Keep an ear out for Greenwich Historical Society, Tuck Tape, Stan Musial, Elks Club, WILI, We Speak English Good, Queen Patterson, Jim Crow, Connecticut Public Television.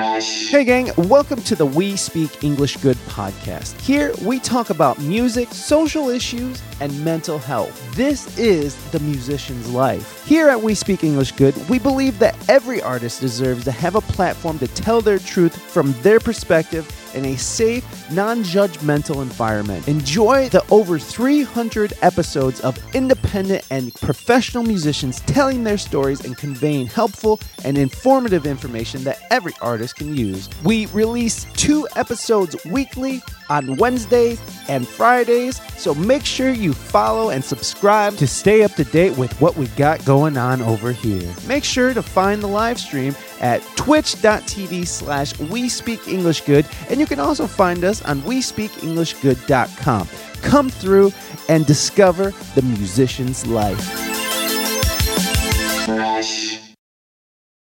Hey gang, welcome to the We Speak English Good podcast. Here we talk about music, social issues, and mental health. This is the musician's life. Here at We Speak English Good, we believe that every artist deserves to have a platform to tell their truth from their perspective in a safe, non-judgmental environment. Enjoy the over 300 episodes of independent and professional musicians telling their stories and conveying helpful and informative information that every artist can use. We release 2 episodes weekly on Wednesdays and Fridays, so make sure you follow and subscribe to stay up to date with what we got going on over here. Make sure to find the live stream at twitch.tv/WeSpeakEnglishGood, and you can also find us on WeSpeakEnglishGood.com. Come through and discover the musician's life.